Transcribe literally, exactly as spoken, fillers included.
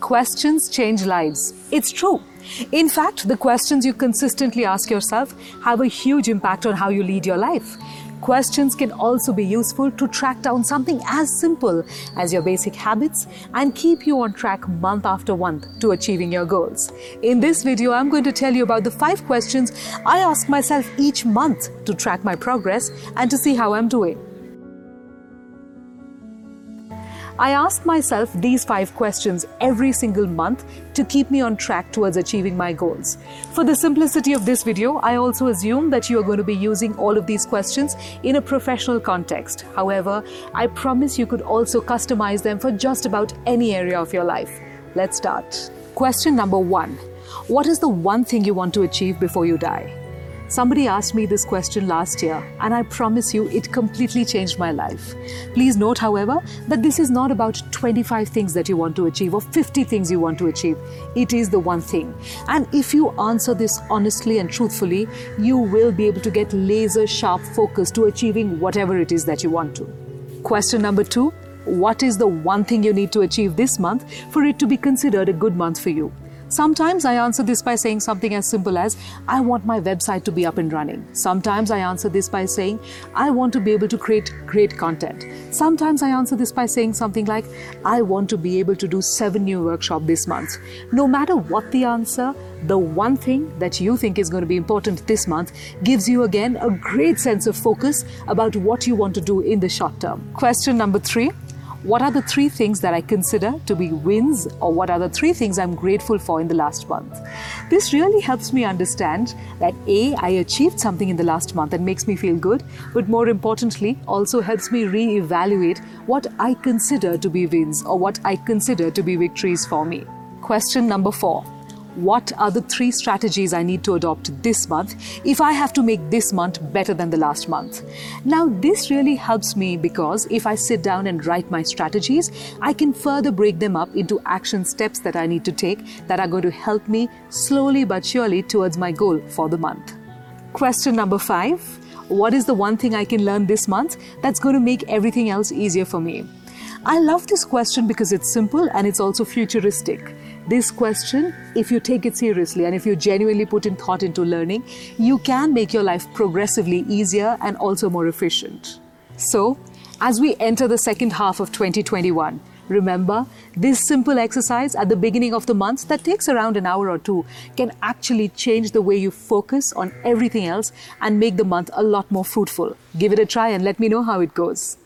questions change lives. It's true. In fact, the questions you consistently ask yourself have a huge impact on how you lead your life. Questions can also be useful to track down something as simple as your basic habits and keep you on track month after month to achieving your goals. In this video, I'm going to tell you about the five questions I ask myself each month to track my progress and to see how I'm doing. I ask myself these five questions every single month to keep me on track towards achieving my goals. For the simplicity of this video, I also assume that you are going to be using all of these questions in a professional context. However, I promise you could also customize them for just about any area of your life. Let's start. Question number one. What is the one thing you want to achieve before you die? Somebody asked me this question last year, and I promise you it completely changed my life. Please note, however, that this is not about twenty-five things that you want to achieve or fifty things you want to achieve. It is the one thing. And if you answer this honestly and truthfully, you will be able to get laser sharp focus to achieving whatever it is that you want to. Question number two, what is the one thing you need to achieve this month for it to be considered a good month for you? Sometimes I answer this by saying something as simple as, I want my website to be up and running. Sometimes I answer this by saying, I want to be able to create great content. Sometimes I answer this by saying something like, I want to be able to do seven new workshops this month. No matter what the answer, the one thing that you think is going to be important this month gives you again a great sense of focus about what you want to do in the short term. Question number three. What are the three things that I consider to be wins, or what are the three things I'm grateful for in the last month? This really helps me understand that A, I achieved something in the last month that makes me feel good, but more importantly, also helps me re-evaluate what I consider to be wins or what I consider to be victories for me. Question number four. What are the three strategies I need to adopt this month if I have to make this month better than the last month? Now, this really helps me because if I sit down and write my strategies, I can further break them up into action steps that I need to take that are going to help me slowly but surely towards my goal for the month. Question number five. What is the one thing I can learn this month that's going to make everything else easier for me? I love this question because it's simple and it's also futuristic. This question, if you take it seriously and if you genuinely put in thought into learning, you can make your life progressively easier and also more efficient. So, as we enter the second half of twenty twenty-one, remember, this simple exercise at the beginning of the month that takes around an hour or two can actually change the way you focus on everything else and make the month a lot more fruitful. Give it a try and let me know how it goes.